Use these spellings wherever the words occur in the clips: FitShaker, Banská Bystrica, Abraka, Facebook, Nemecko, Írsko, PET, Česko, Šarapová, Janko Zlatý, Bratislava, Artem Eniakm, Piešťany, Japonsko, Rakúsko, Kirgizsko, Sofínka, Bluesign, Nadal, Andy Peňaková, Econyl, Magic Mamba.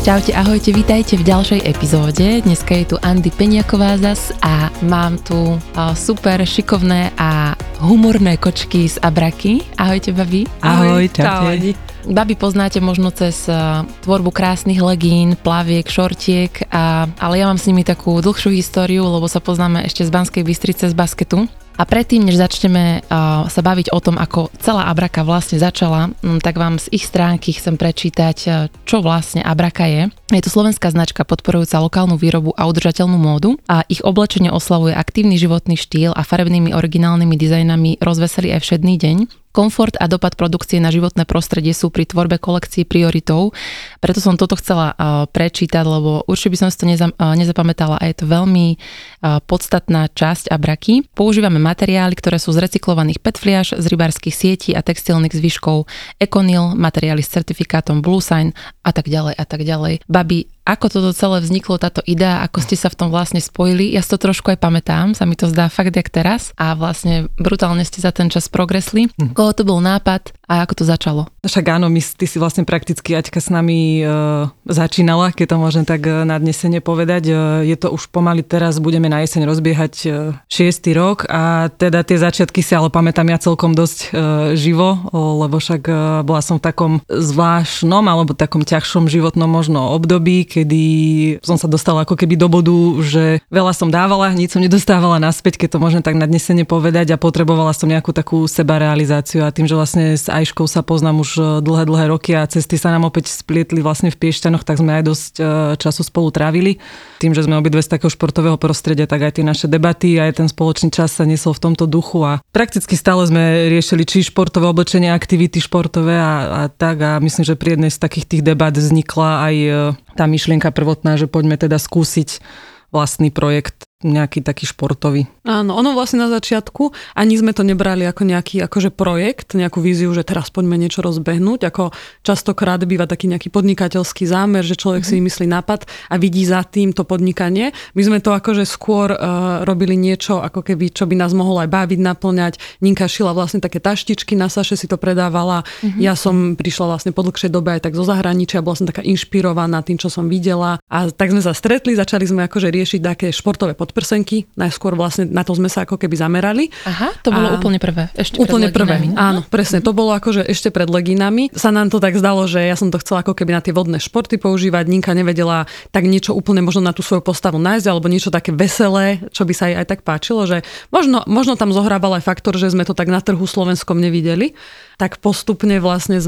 Čaute, ahojte, vítajte v ďalšej epizóde. Dneska je tu Andy Peňaková zas a mám tu super šikovné a humorné kočky z Abraky. Ahojte, babi. Ahoj, čaute. Babi poznáte možno cez tvorbu krásnych legín, plaviek, šortiek, ale ja mám s nimi takú dlhšiu históriu, lebo sa poznáme ešte z Banskej Bystrice z basketu. A predtým, než začneme sa baviť o tom, ako celá Abraka vlastne začala, tak vám z ich stránky chcem prečítať, čo vlastne Abraka je. Je to slovenská značka podporujúca lokálnu výrobu a udržateľnú módu a ich oblečenie oslavuje aktívny životný štýl a farebnými originálnymi dizajnami rozveselí aj všedný deň. Komfort a dopad produkcie na životné prostredie sú pri tvorbe kolekcií prioritou, preto som toto chcela prečítať, lebo určite by som si to nezapamätala a je to veľmi podstatná časť Abraky. Používame materiály, ktoré sú z recyklovaných PET fliaž, z rybárskych sietí a textilných zvyškov, Econyl, materiály s certifikátom Bluesign a tak ďalej a tak ďalej. Babi, ako toto celé vzniklo, táto idea, ako ste sa v tom vlastne spojili? Ja si to trošku aj pamätám, sa mi to zdá fakt jak teraz a vlastne brutálne ste za ten čas progresli. Koho to bol nápad a ako to začalo? Však áno, ty si vlastne prakticky, Aťka, s nami začínala, keď to môžem tak nadnesene povedať. Je to už pomaly teraz, budeme na jeseň rozbiehať 6. rok a teda tie začiatky si ale pamätám ja celkom dosť živo, lebo však bola som v takom zvláštnom alebo takom ťažšom životnom možno období, kedy som sa dostala ako keby do bodu, že veľa som dávala, nič som nedostávala naspäť, keď to možno tak nadnesene povedať, a potrebovala som nejakú takú sebarealizáciu, a tým, že vlastne s Ajškou sa poznám už dlhé roky a cesty sa nám opäť splietli vlastne v Piešťanoch, tak sme aj dosť času spolu trávili. Tým, že sme obidve z takého športového prostredia, tak aj tie naše debaty, aj ten spoločný čas sa nesol v tomto duchu a prakticky stále sme riešili či športové oblečenie, aktivity športové a tak, a myslím, že pri jednej z takých tých debát vznikla aj tá myšlienka prvotná, že poďme teda skúsiť vlastný projekt, nejaký taký športový. Áno, ono vlastne na začiatku ani sme to nebrali ako nejaký akože projekt, nejakú víziu, že teraz poďme niečo rozbehnúť, ako častokrát býva taký nejaký podnikateľský zámer, že človek si vymyslí nápad a vidí za tým to podnikanie. My sme to akože skôr robili niečo ako keby, čo by nás mohlo aj baviť, naplňať. Ninka šila vlastne také taštičky, na Saše si to predávala. Ja som prišla vlastne po dlhšej dobe aj tak zo zahraničia, bola som taká inšpirovaná tým, čo som videla, a tak sme sa stretli, začali sme akože riešiť také športové prsenky, najskôr vlastne na to sme sa ako keby zamerali. Aha, to bolo úplne prvé. Ešte úplne pred legínami. Áno, presne, to bolo akože ešte pred legínami. Sa nám to tak zdalo, že ja som to chcela ako keby na tie vodné športy používať. Ninka nevedela tak niečo úplne možno na tú svoju postavu nájsť, alebo niečo také veselé, čo by sa jej aj tak páčilo, že možno tam zohrával aj faktor, že sme to tak na trhu slovenskom nevideli. Tak postupne vlastne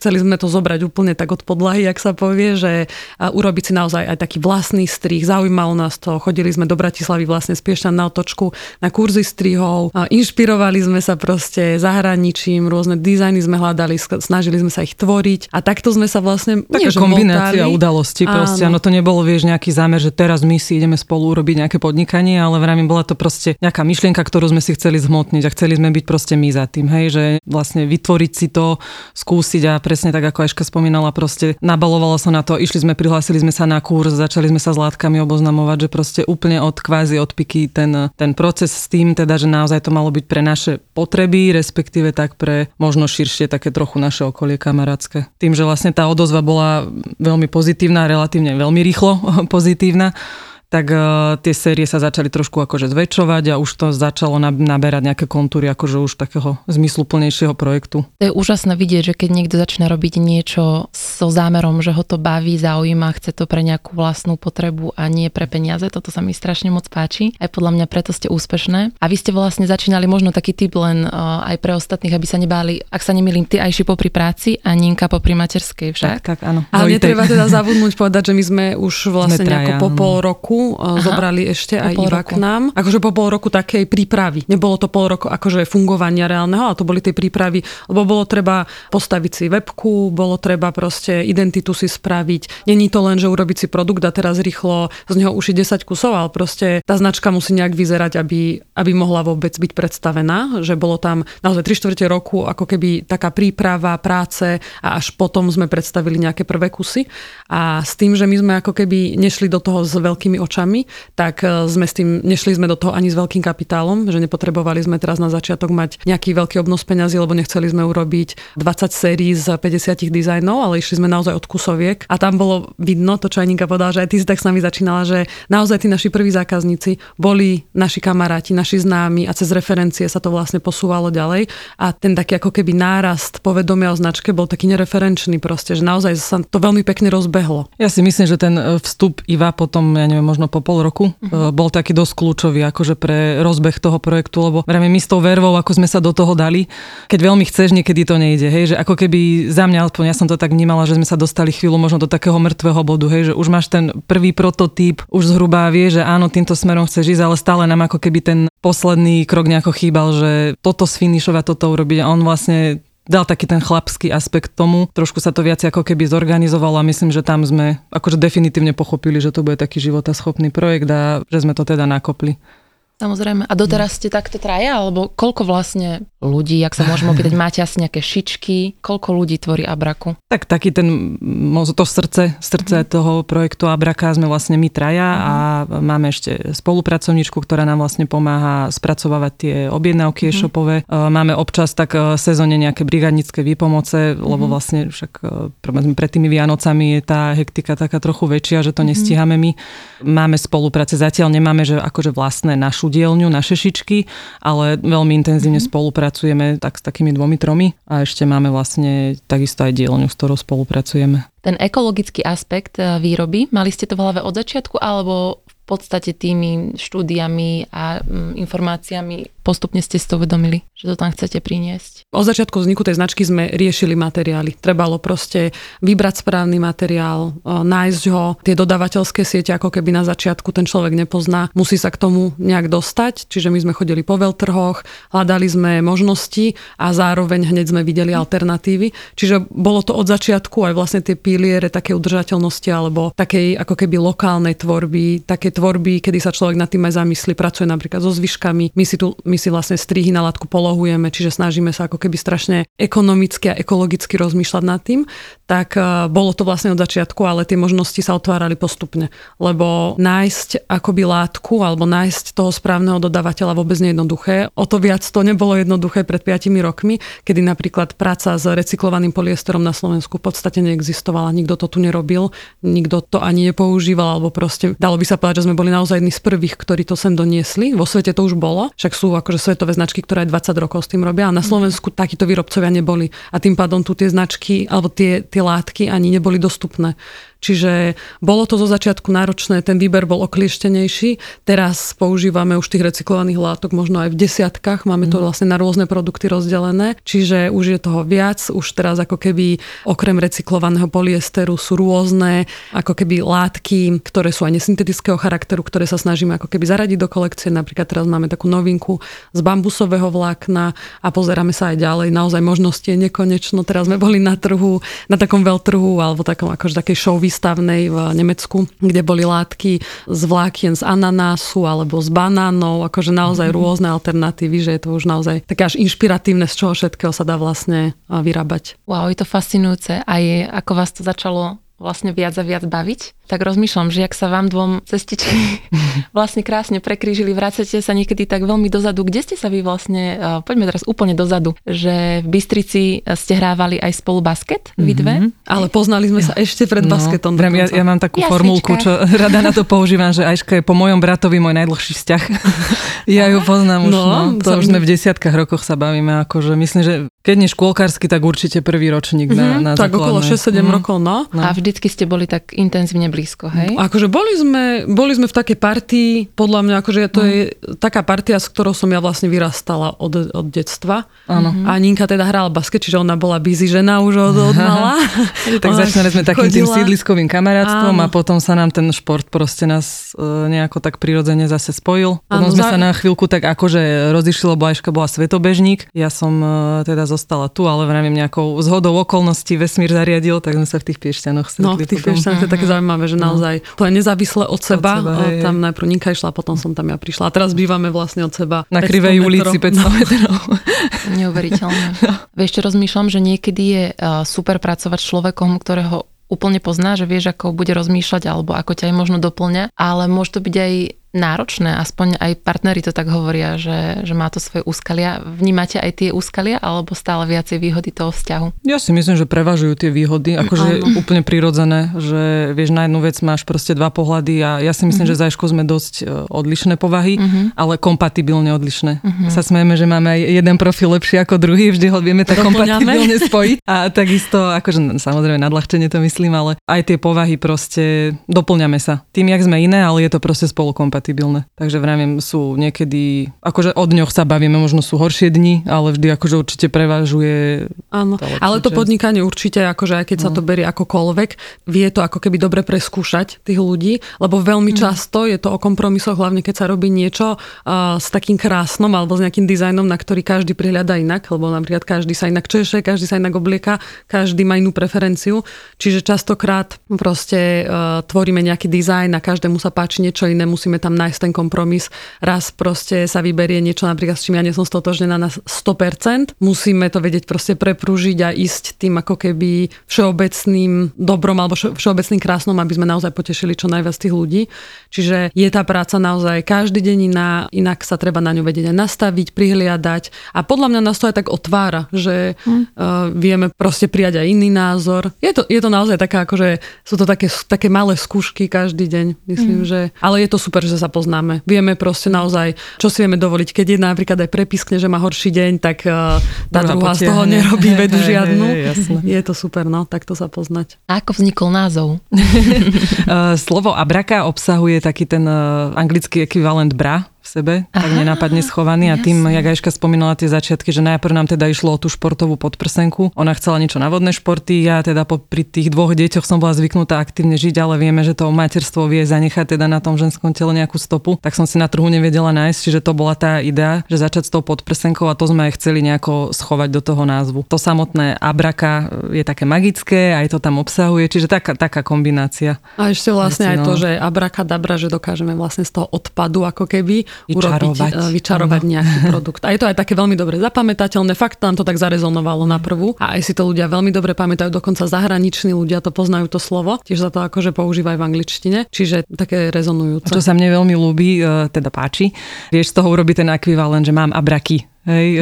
chceli sme to zobrať úplne tak od podlahy, jak sa povie, že urobiť si naozaj aj taký vlastný strih. Zaujímalo nás to. Chodili sme do Bratislavy vlastne z Piešťan na otočku na kurzy strihov. Inšpirovali sme sa proste zahraničím, rôzne dizajny sme hľadali, snažili sme sa ich tvoriť a takto sme sa vlastne... Taká kombinácia udalostí proste. Áno, to nebolo, vieš, nejaký zámer, že teraz my si ideme spolu urobiť nejaké podnikanie, ale vravím, bola to proste nejaká myšlienka, ktorú sme si chceli zhmotniť a chceli sme byť proste my za tým, hej, že vlastne vytvoriť si to, skúsiť, a presne tak, ako Eška spomínala, proste nabalovalo sa na to, išli sme, prihlásili sme sa na kurz, začali sme sa s látkami oboznamovať, že proste úplne od kvázi odpiky ten proces s tým, teda, že naozaj to malo byť pre naše potreby, respektíve tak pre možno širšie také trochu naše okolie kamarátske. Tým, že vlastne tá odozva bola veľmi pozitívna, relatívne veľmi rýchlo pozitívna, tak tie série sa začali trošku akože zväčšovať a už to začalo naberať nejaké kontúry akože už takého zmysluplnejšieho projektu. To je úžasné vidieť, že keď niekto začne robiť niečo so zámerom, že ho to baví, zaujíma, chce to pre nejakú vlastnú potrebu a nie pre peniaze, toto sa mi strašne moc páči. Aj podľa mňa preto ste úspešné. A vy ste vlastne začínali možno taký typ len aj pre ostatných, aby sa nebáli, ak sa nemýlim, ty Ajši popri práci a Ninka popri materskej však. Tak, áno. Ale netreba teda zabudnúť povedať, že my sme už vlastne nejako po pol roku domu. Aha, zobrali ešte aj Iva k nám. Akože po pol roku takej prípravy. Nebolo to pol roku akože fungovania reálneho, ale to boli tie prípravy, lebo bolo treba postaviť si webku, bolo treba proste identitu si spraviť. Není to len, že urobiť si produkt a teraz rýchlo z neho ušiť 10 kusov, ale proste tá značka musí nejak vyzerať, aby mohla vôbec byť predstavená, že bolo tam naozaj 3/4 roku ako keby taká príprava, práce a až potom sme predstavili nejaké prvé kusy. A s tým, že my sme ako keby nešli do toho s veľkými očami, tak sme s tým nešli sme do toho ani s veľkým kapitálom, že nepotrebovali sme teraz na začiatok mať nejaký veľký obnos peňazí, lebo nechceli sme urobiť 20 sérií z 50 dizajnov, ale išli sme naozaj od kusoviek a tam bolo vidno, to čo Aninka povedala, že aj ty si tak s nami začínala, že naozaj tí naši prví zákazníci boli naši kamaráti, naši známi a cez referencie sa to vlastne posúvalo ďalej a ten taký ako keby nárast povedomia o značke bol taký nereferenčný proste, že naozaj sa to veľmi pekne rozbehlo. Ja si myslím, že ten vstup Iva potom, ja neviem, možno po pol roku, bol taký dosť kľúčový akože pre rozbeh toho projektu, lebo my s tou vervou, ako sme sa do toho dali, keď veľmi chceš, niekedy to nejde, hej, že ako keby za mňa, aspoň ja som to tak vnímala, že sme sa dostali chvíľu možno do takého mŕtvého bodu, hej, že už máš ten prvý prototyp, už zhruba vie, že áno, týmto smerom chceš ísť, ale stále nám ako keby ten posledný krok nejako chýbal, že toto sfinišovať, toto urobiť a on vlastne dal taký ten chlapský aspekt tomu. Trošku sa to viac ako keby zorganizovalo a myslím, že tam sme akože definitívne pochopili, že to bude taký životaschopný projekt a že sme to teda nakopli. Samozrejme. A doteraz ste takto traja? Alebo koľko vlastne ľudí, ak sa môžeme opýtať, máte asi nejaké šičky? Koľko ľudí tvorí Abraku? Tak taký ten, to srdce toho projektu Abraka sme vlastne my traja a máme ešte spolupracovničku, ktorá nám vlastne pomáha spracovávať tie objednávky e-shopové. Máme občas tak sezónne nejaké brigádnické výpomoce, lebo vlastne však pred tými Vianocami je tá hektika taká trochu väčšia, že to nestíhame my. Máme spolupráce, zatiaľ nemáme, že akože vlastné našu dielňu, naše šičky, ale veľmi intenzívne spolupracujeme tak s takými 2-3 a ešte máme vlastne takisto aj dielňu, s ktorou spolupracujeme. Ten ekologický aspekt výroby, mali ste to v hlave od začiatku alebo v podstate tými štúdiami a informáciami postupne ste si to uvedomili, že to tam chcete priniesť? Od začiatku vzniku tej značky sme riešili materiály. Trebalo proste vybrať správny materiál, nájsť ho. Tie dodávateľské siete, ako keby na začiatku ten človek nepozná, musí sa k tomu nejak dostať. Čiže my sme chodili po veľtrhoch, hľadali sme možnosti a zároveň hneď sme videli alternatívy. Čiže bolo to od začiatku aj vlastne tie piliere takej udržateľnosti alebo takej ako keby lokálnej tvorby, také tvorby, kedy sa človek nad tým aj zamyslí, pracuje napríklad so zvyškami. My si vlastne strihy na látku polohujeme, čiže snažíme sa ako keby strašne ekonomicky a ekologicky rozmýšľať nad tým. Tak bolo to vlastne od začiatku, ale tie možnosti sa otvárali postupne, lebo nájsť akoby látku alebo nájsť toho správneho dodávateľa vôbec nie je jednoduché. O to viac to nebolo jednoduché pred 5 rokmi, kedy napríklad práca s recyklovaným polyesterom na Slovensku v podstate neexistovala, nikto to tu nerobil, nikto to ani nepoužíval, alebo proste dalo by sa povedať, že sme boli naozaj jedni z prvých, ktorí to sem doniesli. Vo svete to už bolo, však sú akože svetové značky, ktoré aj 20 rokov s tým robia, a na Slovensku takíto výrobcovia neboli. A tým pádom tu tie značky alebo tie látky ani neboli dostupné. Čiže bolo to zo začiatku náročné, ten výber bol oklieštenejší. Teraz používame už tých recyklovaných látok možno aj v desiatkách, máme to vlastne na rôzne produkty rozdelené, čiže už je toho viac, už teraz ako keby okrem recyklovaného polyesteru sú rôzne ako keby látky, ktoré sú aj nesyntetického charakteru, ktoré sa snažíme ako keby zaradiť do kolekcie. Napríklad teraz máme takú novinku z bambusového vlákna a pozeráme sa aj ďalej. Naozaj možnosti je nekonečno. Teraz sme boli na trhu, na takom veľtrhu alebo takom akože takej show výstavnej v Nemecku, kde boli látky z vlákien z ananásu alebo z banánov, akože naozaj rôzne alternatívy, že je to už naozaj také až inšpiratívne, z čoho všetkého sa dá vlastne vyrábať. Wow, je to fascinujúce. A je, ako vás to začalo vlastne viac a viac baviť, tak rozmýšľam, že ak sa vám dvom cestičky vlastne krásne prekrížili, vracete sa niekedy tak veľmi dozadu. Kde ste sa vy vlastne, poďme teraz úplne dozadu, že v Bystrici ste hrávali aj spolu basket, vy dve? Ale poznali sme sa ešte pred basketom. Ja mám takú formulku, čo rada na to používam, že Ajška je po mojom bratovi môj najdlhší vzťah. Ja ju poznám už, to už sme v 10 rokoch sa bavíme, akože myslím, že keď nie škôlkarsky, tak určite prvý ročník na základnej. Tak okolo 6-7 rokov, no. A vždycky ste boli tak intenzívne blízko. blízko, hej? Akože boli sme v takej partii, podľa mňa, akože to je taká partia, s ktorou som ja vlastne vyrastala od detstva. Áno. A Ninka teda hrála basket, čiže ona bola busy žena už od mala. Tak začnali sme takým tým sídliskovým kamarátstvom a potom sa nám ten šport proste nás nejako tak prirodzene zase spojil. Potom sme sa na chvíľku tak akože rozišli, lebo Ajška bola svetobežník. Ja som teda zostala tu, ale vravím nejakou zhodou okolností vesmír zariadil, tak sme sa v tých Piešťanoch stretli. No, v tých Piešťanoch je také zaujímavé, že naozaj nezávisle od seba tam najprv Ninka išla, potom som tam ja prišla. A teraz bývame vlastne od seba na Krivej ulici 500 metrov. Neuveriteľné. No. Vieš, čo rozmýšľam, že niekedy je super pracovať s človekom, ktorého úplne pozná, že vieš, ako bude rozmýšľať alebo ako ťa aj možno doplňa, ale môže to byť aj náročné, aspoň aj partneri to tak hovoria, že má to svoje úskalia. Vnímate aj tie úskalia alebo stále viacej výhody toho vzťahu? Ja si myslím, že prevažujú tie výhody, akože úplne prirodzené, že vieš, na jednu vec máš proste dva pohľady a ja si myslím, že za Ježkou sme dosť odlišné povahy, ale kompatibilne odlišné. Sa smejeme, že máme aj jeden profil lepší ako druhý, vždy ho vieme tak kompatibilne spojiť. A takisto, akože samozrejme nadľahčenie to myslím, ale aj tie povahy proste doplňame sa. Tým, jak sme iné, ale je to proste spolu kompatibilné. Takže vravím, sú niekedy, akože o dňoch sa bavíme, možno sú horšie dni, ale vždy akože určite prevažuje. Áno, ale to podnikanie určite, akože aj keď sa to berie akokoľvek, vie to ako keby dobre preskúšať tých ľudí, lebo veľmi často je to o kompromisoch, hlavne keď sa robí niečo s takým krásnom alebo s nejakým dizajnom, na ktorý každý prihľada inak, lebo napríklad každý sa inak češe, každý sa inak oblieka, každý má inú preferenciu, čiže častokrát proste tvoríme nejaký dizajn a každému sa páči niečo iné, musíme tam nájsť ten kompromis. Raz proste sa vyberie niečo, napríklad s čím ja nie som stotožnená na 100%. Musíme to vedieť proste preprúžiť a ísť tým ako keby všeobecným dobrom alebo všeobecným krásnom, aby sme naozaj potešili čo najviac tých ľudí. Čiže je tá práca naozaj každý deň inak sa treba na ňu vedieť aj nastaviť, prihliadať a podľa mňa nás to aj tak otvára, že vieme proste prijať aj iný názor. Je to naozaj taká, akože sú to také malé skúšky každý deň, myslím, že ale je to super, že sa poznáme. Vieme proste naozaj, čo si vieme dovoliť. Keď jedna napríklad aj prepiskne, že má horší deň, tak tá druhá z toho nerobí vedu žiadnu. Je to super, no, takto sa poznať. A ako vznikol názov? Slovo Abraka obsahuje taký ten anglický ekvivalent bra v sebe, tak nenápadne schovaný a tým, jak Ajška spomínala tie začiatky, že najprv nám teda išlo o tú športovú podprsenku. Ona chcela niečo na vodné športy, ja teda pri tých dvoch deťoch som bola zvyknutá aktívne žiť, ale vieme, že to materstvo vie zanechať teda na tom ženskom tele nejakú stopu, tak som si na trhu nevedela nájsť, čiže to bola tá idea, že začať s tou podprsenkou a to sme aj chceli nejako schovať do toho názvu. To samotné Abraka je také magické, aj to tam obsahuje, čiže taká kombinácia. A ešte vlastne aj to, že abrakadabra, že dokážeme vlastne z toho odpadu ako keby vyčarovať nejaký produkt. A je to aj také veľmi dobre zapamätateľné. Fakt nám to tak zarezonovalo na prvú. A aj si to ľudia veľmi dobre pamätajú, dokonca zahraniční ľudia to poznajú to slovo. Tiež sa to akože používajú v angličtine. Čiže také rezonujúce. A čo sa mne veľmi ľúbi, teda páči, vieš z toho urobiť ten akvivalent, že mám abraky. Hej,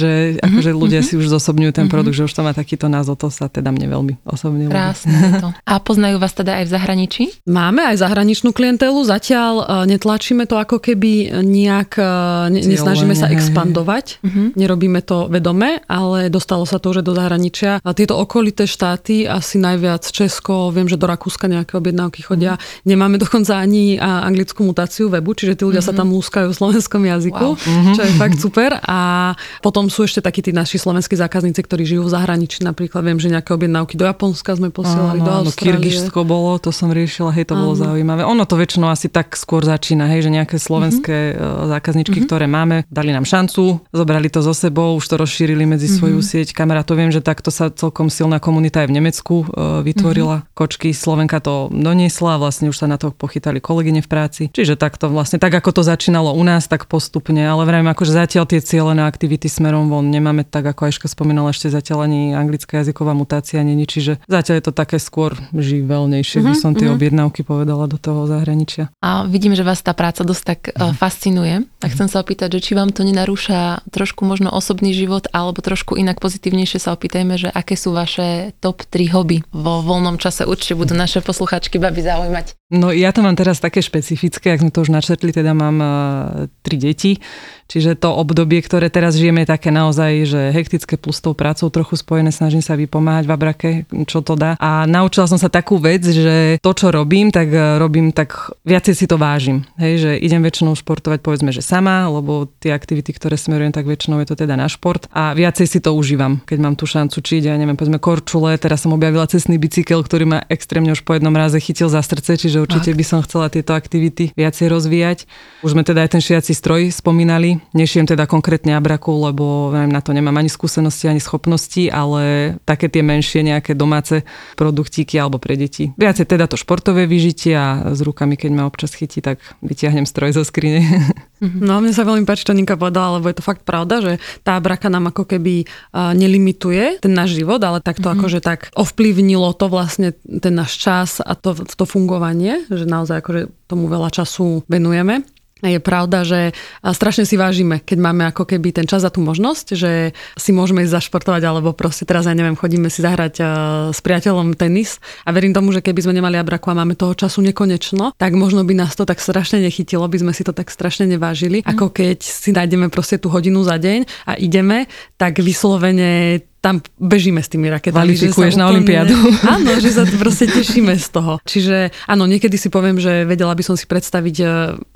že akože ľudia si už zosobňujú ten produkt, že už to má takýto názov, to sa teda mne veľmi osobne ľúbi. Krásne to. A poznajú vás teda aj v zahraničí? Máme aj zahraničnú klientelu, zatiaľ netlačíme to ako keby nejak, nesnažíme sa expandovať, nerobíme to vedome, ale dostalo sa to už do zahraničia. A tieto okolité štáty, asi najviac Česko, viem, že do Rakúska nejaké objednávky chodia. Nemáme dokonca ani anglickú mutáciu webu, čiže tí ľudia sa tam lúskajú v slovenskom jazyku, čo je fakt super. A potom sú ešte takí tí naši slovenskí zákazníci, ktorí žijú v zahraničí. Napríklad viem, že nejaké objednávky do Japonska sme posielali, do Austrálie. Kirgizsko bolo, to som riešila, hej, to bolo zaujímavé. Ono to väčšinou asi tak skôr začína, hej, že nejaké slovenské zákazničky, ktoré máme, dali nám šancu, zobrali to so sebou, už to rozšírili medzi svoju sieť kamarátov. Viem, že takto sa celkom silná komunita aj v Nemecku vytvorila. Kočky Slovenka to doniesla, vlastne už sa na to pochytali kolegyne v práci. Čiže takto vlastne tak ako to začínalo u nás, tak postupne, ale vravím, akože zatiaľ tie na aktivity smerom von. Nemáme tak, ako Ajška spomínala, ešte zatiaľ ani anglická jazyková mutácia, ani nič, čiže zatiaľ je to také skôr živelnejšie, by som tie objednávky povedala do toho zahraničia. A vidím, že vás tá práca dosť tak fascinuje. A chcem sa opýtať, že či vám to nenarúša trošku možno osobný život, alebo trošku inak pozitívnejšie sa opýtajme, že aké sú vaše top 3 hobby vo voľnom čase. Určite budú naše posluchačky babi zaujímať. No ja to mám teraz také špecifické, ak sme to už načrtli, teda mám 3 deti, čiže to obdobie, ktoré teraz žijeme, je také naozaj, že hektické plus tou prácou trochu spojené, snažím sa vypomáhať v Abrake, čo to dá. A naučila som sa takú vec, že to, čo robím, tak viacej si to vážim. Hej, že idem väčšinou športovať, povedzme, že sama, lebo tie aktivity, ktoré smerujem, tak väčšinou je to teda na šport a viacej si to užívam, keď mám tú šancu, či ide, ja neviem, povedzme korčule, teraz som objavila cestný bicykel, ktorý ma extrémne už po jednom raze chytil za srdce, čiže určite by som chcela tieto aktivity viacej rozvíjať. Už sme teda aj ten šiaci stroj spomínali. Nešijem teda konkrétne Abraku, lebo na to nemám ani skúsenosti, ani schopnosti, ale také tie menšie nejaké domáce produktíky alebo pre deti. Viacej teda to športové vyžitie a s rukami, keď ma občas chytí, tak vyťahnem stroj zo skrine. No a mne sa veľmi páči, čo Ninka povedala, lebo je to fakt pravda, že tá Abraka nám ako keby nelimituje ten náš život, ale takto akože tak ovplyvnilo to vlastne ten náš čas a to fungovanie, že naozaj akože tomu veľa času venujeme. A je pravda, že strašne si vážime, keď máme ako keby ten čas a tú možnosť, že si môžeme ísť zašportovať, alebo proste teraz, ja neviem, chodíme si zahrať s priateľom tenis. A verím tomu, že keby sme nemali Abraku a máme toho času nekonečno, tak možno by nás to tak strašne nechytilo, by sme si to tak strašne nevážili, ako keď si nájdeme proste tú hodinu za deň a ideme, tak vyslovene tam bežíme s tými raketami. Kvalifikuješ na olympiádu. Áno, že sa proste tešíme z toho. Čiže áno, niekedy si poviem, že vedela by som si predstaviť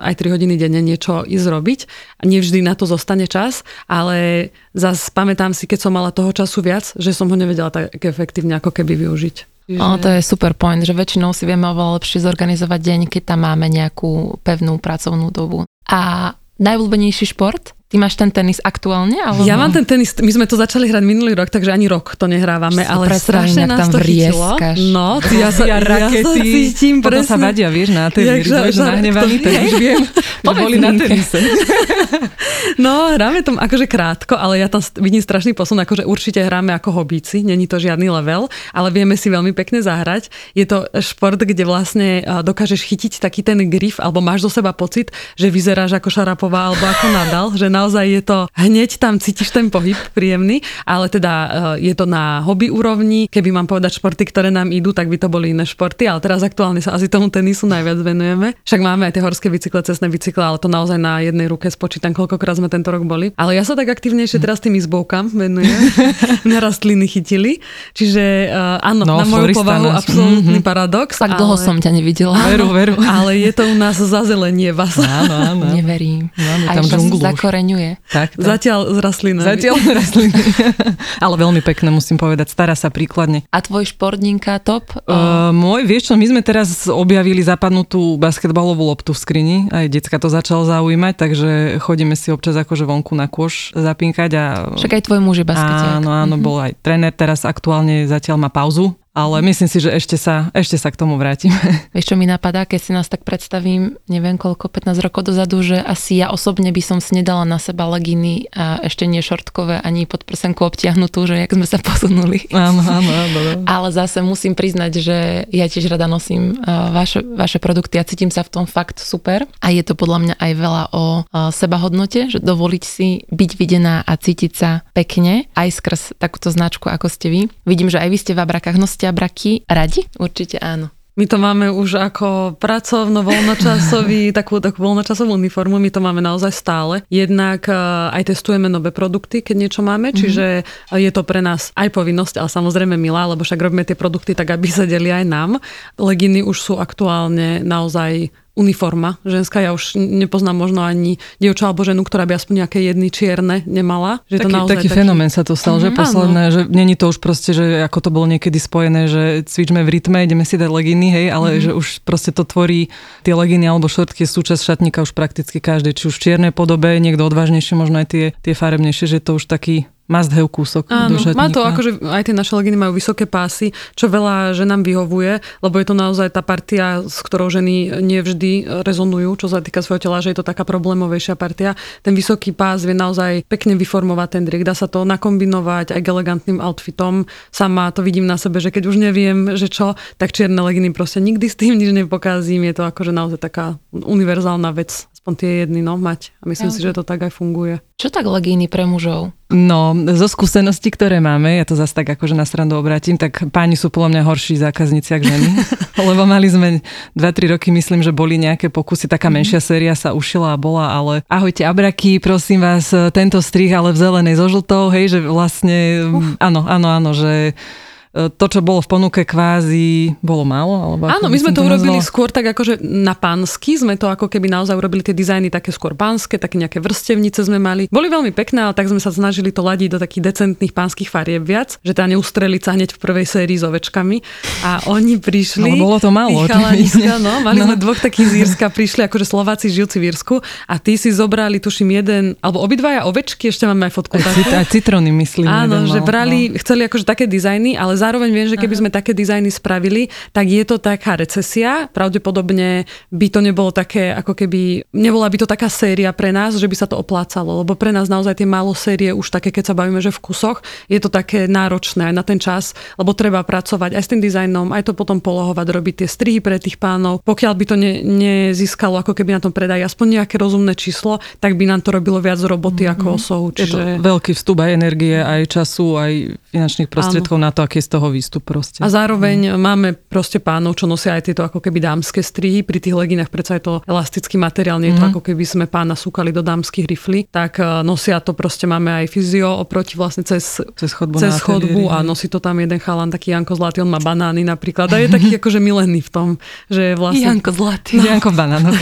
aj 3 hodiny denne niečo ísť robiť. Nevždy na to zostane čas, ale zase pamätám si, keď som mala toho času viac, že som ho nevedela tak efektívne ako keby využiť. Ono to je super point, že väčšinou si vieme oveľa lepšie zorganizovať deň, keď tam máme nejakú pevnú pracovnú dobu. A najobľúbenejší šport? Ty máš ten tenis aktuálne? Alebo... Ja mám ten tenis, my sme to začali hrať minulý rok, takže ani rok to nehrávame, ale strašne nás to chytilo. No, ja rakety, sa cítim potom presne. Potom sa vadia, vieš, na tenis, že nahnevaný tenis, viem, že boli na tenise. No, hráme tam akože krátko, ale ja tam vidím strašný posun, akože určite hráme ako hobíci, není to žiadny level, ale vieme si veľmi pekne zahrať. Je to šport, kde vlastne dokážeš chytiť taký ten grif, alebo máš do seba pocit, že vyzeráš ako Šarapová alebo ako Nadal, že naozaj je to, hneď tam cítiš ten pohyb príjemný, ale teda je to na hobby úrovni. Keby mám povedať športy, ktoré nám idú, tak by to boli iné športy, ale teraz aktuálne sa asi tomu tenisu najviac venujeme. Však máme aj tie horské bicykle, cestné bicykle, ale to naozaj na jednej ruke spočítam, koľkokrát sme tento rok boli. Ale ja sa tak aktivnejšie teraz tým izbovkám venujem. Mňa rastliny chytili. Čiže áno, no, na moju povahu absolútny paradox. Tak dlho som ťa nevidela. Veru. Ale je to u nás zazelenie vás. Áno. Neverím. Tak. Zatiaľ rastliny. Ale veľmi pekné, musím povedať. Stará sa príkladne. A tvoj športninka top? Môj, vieš čo, my sme teraz objavili zapadnutú basketbalovú loptu v skrini. Aj decka to začalo zaujímať, takže chodíme si občas akože vonku na kôš zapínkať. A... Však aj tvoj muž je basketiak. Áno, bol aj tréner. Teraz aktuálne zatiaľ má pauzu. Ale myslím si, že ešte sa k tomu vrátime. Vieš, čo mi napadá, keď si nás tak predstavím, neviem koľko, 15 rokov dozadu, že asi ja osobne by som si nedala na seba leginy a ešte nie šortkové, ani podprsenku obtiahnutú, že jak sme sa posunuli. Áno. Ale zase musím priznať, že ja tiež rada nosím vaše produkty a cítim sa v tom fakt super. A je to podľa mňa aj veľa o sebahodnote, že dovoliť si byť videná a cítiť sa pekne aj skrz takúto značku, ako ste vy. Vidím, že aj vy ste v Abrakách Abraky radi? Určite áno. My to máme už ako voľnočasový, takú voľnočasovú uniformu, my to máme naozaj stále. Jednak aj testujeme nové produkty, keď niečo máme, čiže je to pre nás aj povinnosť, ale samozrejme milá, lebo však robíme tie produkty tak, aby sedeli aj nám. Leginy už sú aktuálne naozaj uniforma ženská. Ja už nepoznám možno ani dievča alebo ženu, ktorá by aspoň nejaké jedny čierne nemala. Že to naozaj taký fenomén sa to stal, že posledné, že není to už proste, že ako to bolo niekedy spojené, že cvičme v rytme, ideme si dať leginy, hej, ale že už proste to tvorí tie leginy alebo šortky, súčasť šatníka už prakticky každý, či už v čiernej podobe, niekto odvážnejšie, možno aj tie farebnejšie, že to už taký must have kúsok do šatníka. Áno, má to akože, aj tie naše leginy majú vysoké pásy, čo veľa ženám vyhovuje, lebo je to naozaj tá partia, s ktorou ženy nevždy rezonujú, čo sa týka svojho tela, že je to taká problémovejšia partia. Ten vysoký pás vie naozaj pekne vyformovať ten drik, dá sa to nakombinovať aj elegantným outfitom. Sama to vidím na sebe, že keď už neviem, že čo, tak čierne leginy proste nikdy s tým nič nepokázím. Je to akože naozaj taká univerzálna vec. aspoň tie jedny mať. A myslím si, že to tak aj funguje. Čo tak legíny pre mužov? No, zo skúseností, ktoré máme, ja to zase tak akože na srandu obrátim, tak páni sú podľa mňa horší zákazníci ako ženy. Lebo mali sme 2-3 roky, myslím, že boli nejaké pokusy, taká menšia séria sa ušila a bola, ale ahojte Abraky, prosím vás, tento strih, ale v zelenej so žltou, hej, že vlastne, áno, že to, čo bolo v ponuke kvázi, bolo málo? Alebo áno, my sme to urobili skôr tak akože na pánsky, sme to ako keby naozaj urobili tie dizajny také skôr pánske, také nejaké vrstevnice sme mali. Boli veľmi pekné, ale tak sme sa snažili to ladiť do takých decentných pánskych farieb viac, že tá neustrelica hneď v prvej sérii s ovečkami a oni prišli. Ale bolo to málo. Mali sme dvoch takých z Írska, prišli akože Slováci žijúci v Írsku a tí si zobrali tuším jeden, alebo obidvaja ovečky, ešte máme aj fotku. A citróny myslím. Áno, že brali, chceli akože také dizajny, ale zároveň viem, že keby sme také dizajny spravili, tak je to taká recesia. Pravdepodobne by to nebolo také, ako keby, nebola by to taká séria pre nás, že by sa to oplácalo, lebo pre nás naozaj tie málo série už také, keď sa bavíme, že v kusoch, je to také náročné aj na ten čas, lebo treba pracovať aj s tým dizajnom, aj to potom polohovať, robiť tie strihy pre tých pánov. Pokiaľ by to nezískalo ako keby na tom predaji aspoň nejaké rozumné číslo, tak by nám to robilo viac roboty ako osohu. Čiže veľký vstup aj energie, aj času, aj finančných prostriedkov na to, aký z toho výstup proste. A zároveň máme proste pánov, čo nosia aj tieto ako keby dámske strihy. Pri tých legínach predsa je to elastický materiál, nie je to ako keby sme pána súkali do dámskych riflí, tak nosia to proste, máme aj fyzio oproti vlastne cez chodbu a nosí to tam jeden chalan, taký Janko Zlatý, on má banány napríklad a je taký akože milený v tom, že vlastne... Janko Zlatý. No. Janko banánok.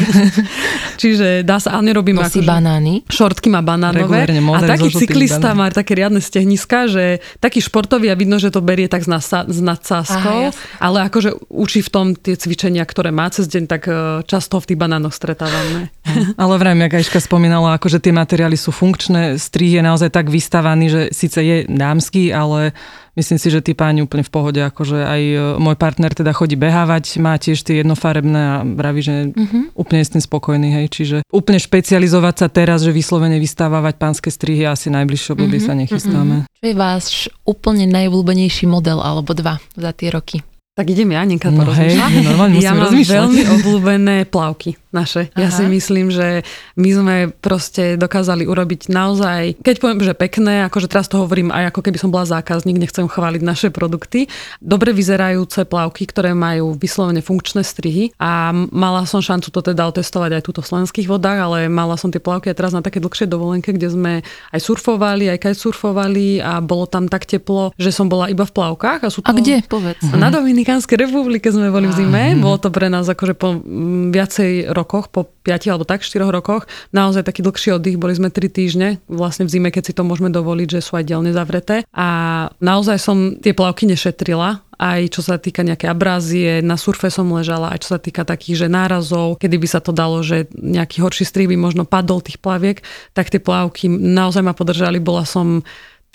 Čiže dá sa, ale nerobíme ako... Nosí banány. Šortky má banánové a taký cyklista má také riadne stehniska, že taký športový a vidno, že to berie tak s nadsázkou, ale akože učí v tom tie cvičenia, ktoré má cez deň, tak často v tých banánoch stretávame. Ale vrajím, jak Ajška spomínala, akože tie materiály sú funkčné, strih je naozaj tak vystavaný, že síce je dámsky, ale myslím si, že tí páni úplne v pohode, akože aj môj partner teda chodí behávať, má tiež tie jednofarebné a vraví, že úplne je s tým spokojný, hej, čiže úplne špecializovať sa teraz, že vyslovene vystávať pánske strihy, asi najbližšie obdobie sa nechystáme. Čo je váš úplne najobľúbenejší model alebo dva za tie roky? Tak idem ja, Nenka to rozmýšľa. Ja mám veľmi obľúbené plavky naše. Ja si myslím, že my sme proste dokázali urobiť naozaj, keď poviem, že pekné, akože teraz to hovorím aj ako keby som bola zákazník, nechcem chváliť naše produkty. Dobre vyzerajúce plavky, ktoré majú vyslovene funkčné strihy a mala som šancu to teda otestovať aj tuto v slovenských vodách, ale mala som tie plavky aj teraz na také dlhšie dovolenke, kde sme aj surfovali, aj kitesurfovali a bolo tam tak teplo, že som bola iba v plavkách. A kde? Povedz. Na Dominikánskej republike sme boli v zime. Bolo to pre nás akože po viacej rokoch, po 5 alebo tak 4 rokoch, naozaj taký dlhší oddych. Boli sme 3 týždne vlastne v zime, keď si to môžeme dovoliť, že sú aj dielne zavreté. A naozaj som tie plavky nešetrila. Aj čo sa týka nejaké abrázie, na surfe som ležala, aj čo sa týka takých, že nárazov, kedy by sa to dalo, že nejaký horší strih by možno padol tých plaviek, tak tie plavky naozaj ma podržali. Bola som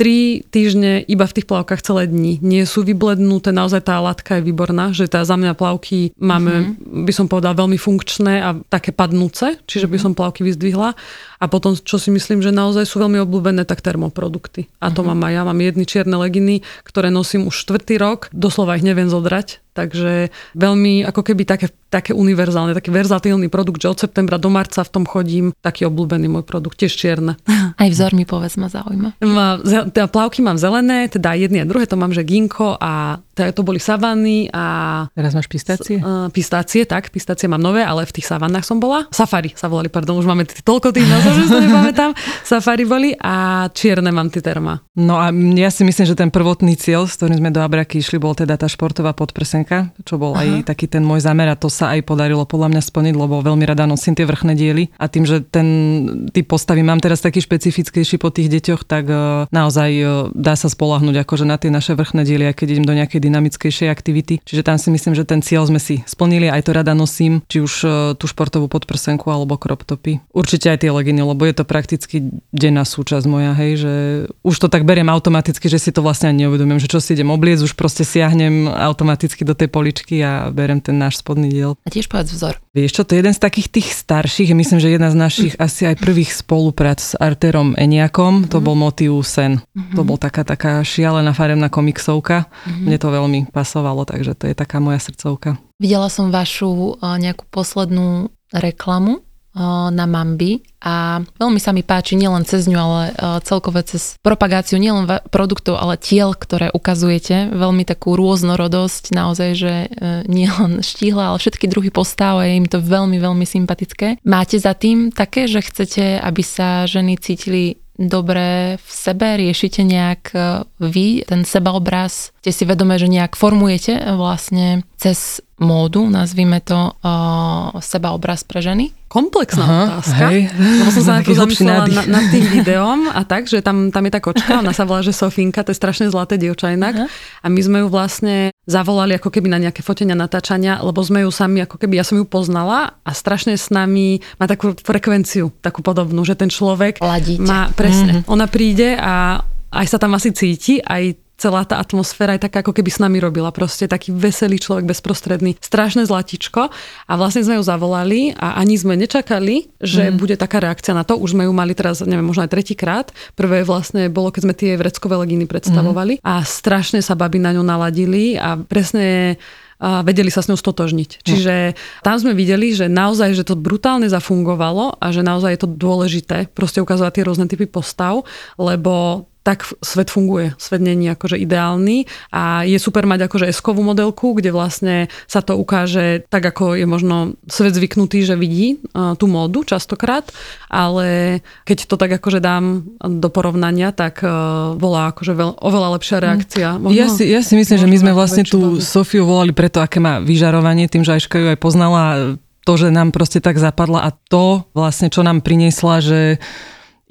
3 týždne iba v tých plavkách celé dni. Nie sú vyblednuté, naozaj tá látka je výborná, že tá za mňa plavky máme, by som povedala, veľmi funkčné a také padnúce, čiže by som plavky vyzdvihla. A potom, čo si myslím, že naozaj sú veľmi obľúbené, tak termoprodukty. A to mám aj ja. Mám jedny čierne leginy, ktoré nosím už 4. rok. Doslova ich neviem zodrať. Takže veľmi ako keby také univerzálne, taký verzatílny produkt, že od septembra do marca v tom chodím, taký obľúbený môj produkt, tiež čierne. Aj vzor mi povedz, ma zaujíma. Teda plavky mám zelené, teda jedny a druhé, to mám, že ginko a teda to boli savany a... Teraz máš pistácie? Pistácie mám nové, ale v tých savanách som bola. Safari sa volali, pardon, už máme toľko tých názov, že sa nepamätám. Safari boli a čierne mám tie terma. No a ja si myslím, že ten prvotný cieľ, s ktorým sme do Abraky išli, bol teda tá športová podprsenka, čo bol aj taký ten môj zámer a to sa aj podarilo podľa mňa splniť, lebo veľmi rada nosím tie vrchné diely a tým, že ten typ postavy mám teraz taký špecifickejší po tých deťoch, tak naozaj dá sa spoľahnúť akože na tie naše vrchné diely, aj keď idem do nejakej dynamickejšej aktivity. Čiže tam si myslím, že ten cieľ sme si splnili, aj to rada nosím, či už tú športovú podprsenku alebo crop topy. Určite aj tie leginy, lebo je to prakticky denná súčasť moja, hej, že už to tak beriem automaticky, že si to vlastne ani neuvedomím, že čo si idem obliec, už proste siahnem automaticky do tej poličky a berem ten náš spodný diel. A tiež povedz vzor. Vieš čo, to je jeden z takých tých starších, myslím, že jedna z našich asi aj prvých spoluprác s Arterom Eniakom, to bol motív sen. To bol taká šialená farebná komiksovka. Mne to veľmi pasovalo, takže to je taká moja srdcovka. Videla som vašu nejakú poslednú reklamu na Mambi a veľmi sa mi páči nielen cez ňu, ale celkové cez propagáciu nielen produktov, ale tiel, ktoré ukazujete. Veľmi takú rôznorodosť, naozaj, že nielen štíhla, ale všetky druhy postáv a je im to veľmi, veľmi sympatické. Máte za tým také, že chcete, aby sa ženy cítili dobre v sebe? Riešite nejak vy ten sebaobraz? Ste si vedomé, že nejak formujete vlastne cez módu, nazvime to sebaobraz pre ženy? Komplexná otázka. Hej. Lebo som sa zamyslela nad tým videom a tak, že tam je tá kočka, ona sa volá, že Sofínka, to je strašne zlaté dievča inak. Aha. A my sme ju vlastne zavolali ako keby na nejaké fotenia, natáčania, lebo sme ju sami ako keby, ja som ju poznala a strašne s nami má takú frekvenciu, takú podobnú, že ten človek ladíte. Má presne. Ona príde a aj sa tam asi cíti, aj celá tá atmosféra je taká, ako keby s nami robila. Proste taký veselý človek, bezprostredný. Strašné zlatičko. A vlastne sme ju zavolali a ani sme nečakali, že bude taká reakcia na to. Už sme ju mali teraz, neviem, možno aj tretíkrát. Prvé vlastne bolo, keď sme tie vreckové legíny predstavovali. A strašne sa baby na ňu naladili a presne a vedeli sa s ňou stotožniť. Čiže tam sme videli, že naozaj, že to brutálne zafungovalo a že naozaj je to dôležité proste ukazovať tie rôzne typy postav, lebo tak svet funguje. Svet není akože ideálny a je super mať akože eskovú modelku, kde vlastne sa to ukáže tak, ako je možno svet zvyknutý, že vidí tú módu častokrát, ale keď to tak akože dám do porovnania, tak bola akože oveľa lepšia reakcia. Možno, ja si myslím, že my sme vlastne tú Sofiu volali preto, aké má vyžarovanie, tým, že Ajška ju aj poznala, to, že nám proste tak zapadla a to vlastne, čo nám priniesla, že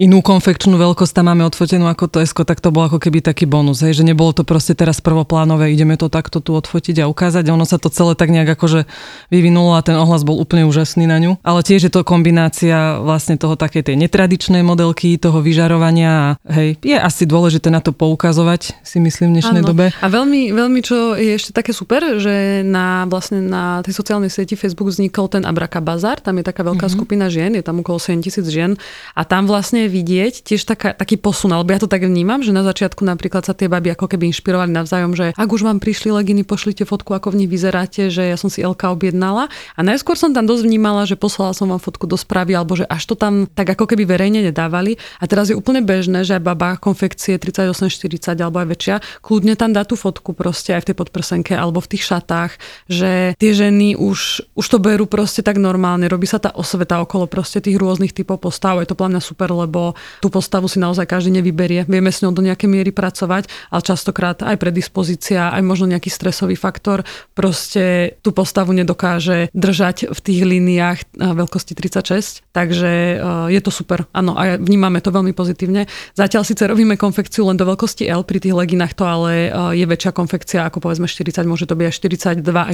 inú konfekčnú veľkosť tam máme odfotenú ako to esko, tak to bol ako keby taký bonus, hej, že nebolo to proste teraz prvoplánové, ideme to takto tu odfotiť a ukázať, ono sa to celé tak nejak akože vyvinulo a ten ohlas bol úplne úžasný na ňu. Ale tiež je to kombinácia vlastne toho takej tej netradičnej modelky, toho vyžarovania a hej, je asi dôležité na to poukazovať, si myslím, v dnešnej dobe. A veľmi, veľmi, čo je ešte také super, že na tej sociálnej sieti Facebook vznikol ten Abraka bazár, tam je taká veľká skupina žien, je tam okolo 7000 žien a tam vlastne vidieť tiež taký posun, alebo ja to tak vnímam, že na začiatku napríklad sa tie baby ako keby inšpirovali navzájom, že ak už vám prišli leginy, pošlite fotku, ako v nich vyzeráte, že ja som si LK objednala a najskôr som tam dosť vnímala, že poslala som vám fotku do správy, alebo že až to tam tak ako keby verejne nedávali a teraz je úplne bežné, že aj baba konfekcie 38-40 alebo aj väčšia, kľudne tam dá tú fotku proste aj v tej podprsenke alebo v tých šatách, že tie ženy už to berú proste tak normálne, robí sa tá osveta okolo proste tých rôznych typov postav, je to podľa mňa super, lebo tú postavu si naozaj každý nevyberie. Vieme s ňou do nejakej miery pracovať, ale častokrát aj predispozícia, aj možno nejaký stresový faktor proste tú postavu nedokáže držať v tých líniách veľkosti 36, takže je to super. Áno, a vnímame to veľmi pozitívne. Zatiaľ síce robíme konfekciu len do veľkosti L, pri tých leginách to ale je väčšia konfekcia ako povedzme 40, môže to byť aj 42, aj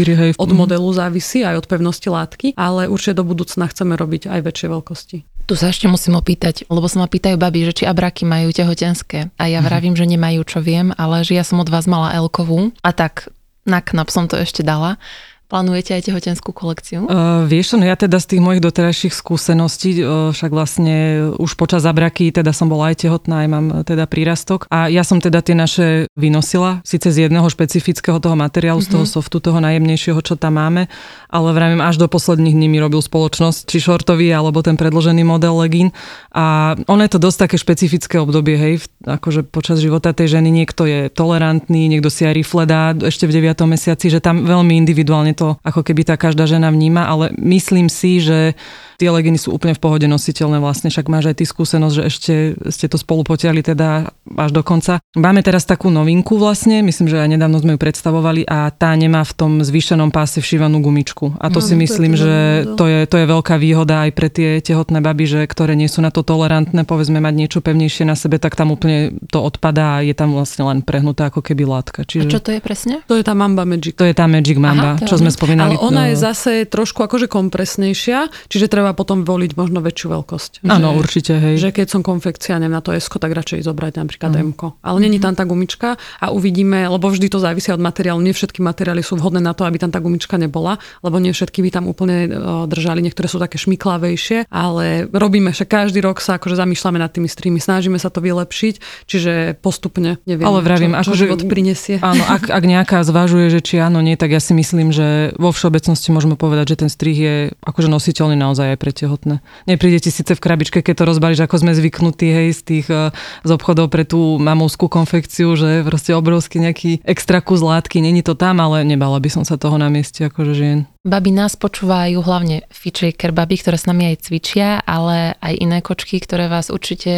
44, hej. Od modelu závisí aj od pevnosti látky, ale určite do budúcna chceme robiť aj väčšie veľkosti. Tu sa ešte musím opýtať, lebo sa ma pýtajú babi, že či abraky majú tehotenské. A ja vravím, že nemajú, čo viem, ale že ja som od vás mala L-kovú. A tak na knap som to ešte dala. Plánujete aj tehotenskú kolekciu? Vieš, no ja teda z tých mojich doterajších skúseností, však vlastne už počas abraky, teda som bola aj tehotná, aj mám teda prírastok. A ja som teda tie naše vynosila, síce z jedného špecifického toho materiálu, z toho softu, toho najjemnejšieho, čo tam máme, ale vravím, až do posledných dní mi robil spoločnosť, či šortový, alebo ten predložený model legín. A ono je to dosť také špecifické obdobie, hej, akože počas života tej ženy niekto je tolerantný, niekto si aj rifle dá ešte v 9. mesiaci, že tam veľmi individuálne to ako keby tá každá žena vníma, ale myslím si, že tie leginy sú úplne v pohode nositeľné vlastne, však máš aj ty skúsenosť, že ešte ste to spolu potiahli teda až do konca. Máme teraz takú novinku vlastne, myslím, že aj nedávno sme ju predstavovali a tá nemá v tom zvýšenom páse všivanú gumičku. A to si myslím, že to je veľká výhoda aj pre tie tehotné baby, že ktoré nie sú na to tolerantné, povedzme mať niečo pevnejšie na sebe, tak tam úplne to odpadá a je tam vlastne len prehnutá ako keby látka. Čiže... A čo to je presne? To je tá Mamba Magic. To je tá Magic Mamba, čo sme spomínali. Ale ona je zase trošku akože kompresnejšia, čiže treba potom voliť možno väčšiu veľkosť. Áno, určite, hej. Že keď som konfekcia, neviem, na to S-ko, tak radšej zobrať napríklad M-ko. Ale není tam tá gumička a uvidíme, lebo vždy to závisí od materiálu. Nie všetky materiály sú vhodné na to, aby tam tá gumička nebola, lebo nie všetky by tam úplne držali. Niektoré sú také šmiklavejšie, ale robíme, že každý rok sa akože zamýšľame nad tými strými, snažíme sa to vylepšiť, čiže postupne, neviem. Ale vravím, akože život prinesie. Áno, ak nejaká zvažuje, že či áno, nie, tak ja si myslím, že ale vo všeobecnosti môžeme povedať, že ten strih je akože nositeľný naozaj aj pre tehotné. Nepríde ti síce v krabičke, keď to rozbalíš, ako sme zvyknutí, hej, z obchodov pre tú mamovskú konfekciu, že proste obrovský nejaký extra kus látky, není to tam, ale nebala by som sa toho na mieste akože žien. Babi nás počúvajú, hlavne FitShaker babi, ktoré s nami aj cvičia, ale aj iné kočky, ktoré vás určite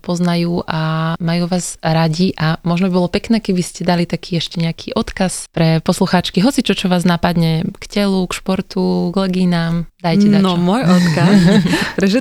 poznajú a majú vás radi a možno by bolo pekné, keby ste dali taký ešte nejaký odkaz pre poslucháčky, hoci čo vás napadne k telu, k športu, k legínám. Dajte dačo. No môj odkaz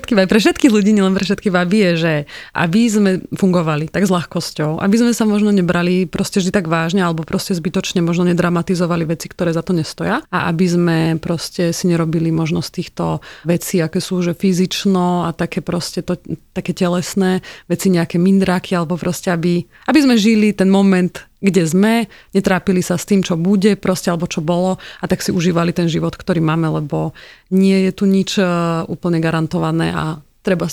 pre všetkých ľudí, nielen pre všetky babi je, že aby sme fungovali tak s ľahkosťou, aby sme sa možno nebrali proste vždy tak vážne alebo proste zbytočne možno nedramatizovali veci, ktoré za to nestoja a aby sme proste si nerobili možnosť týchto vecí, aké sú, že fyzično a také proste to, také telesné veci, nejaké mindráky alebo proste, aby sme žili ten moment, kde sme, netrápili sa s tým, čo bude proste, alebo čo bolo a tak si užívali ten život, ktorý máme, lebo nie je tu nič úplne garantované a treba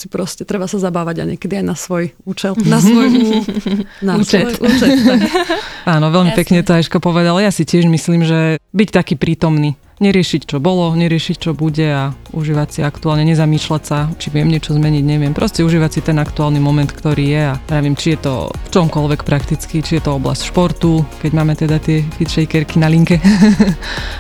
sa zabávať a niekedy aj na svoj účel. Na svoj účet. Áno, veľmi jasne. Pekne to Ajška povedala. Ja si tiež myslím, že byť taký prítomný. Neriešiť, čo bolo, neriešiť, čo bude a užívať si aktuálne, nezamýšľať sa, či viem niečo zmeniť, neviem. Proste užívať si ten aktuálny moment, ktorý je a neviem, či je to v čomkoľvek prakticky, či je to oblasť športu, keď máme teda tie FitShakerky na linke,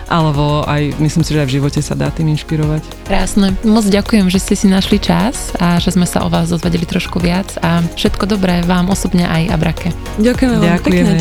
alebo aj, myslím si, že aj v živote sa dá tým inšpirovať. Krásne, moc ďakujem, že ste si našli čas a že sme sa o vás dozvedeli trošku viac a všetko dobré vám osobne aj Abrake. Ďakujeme.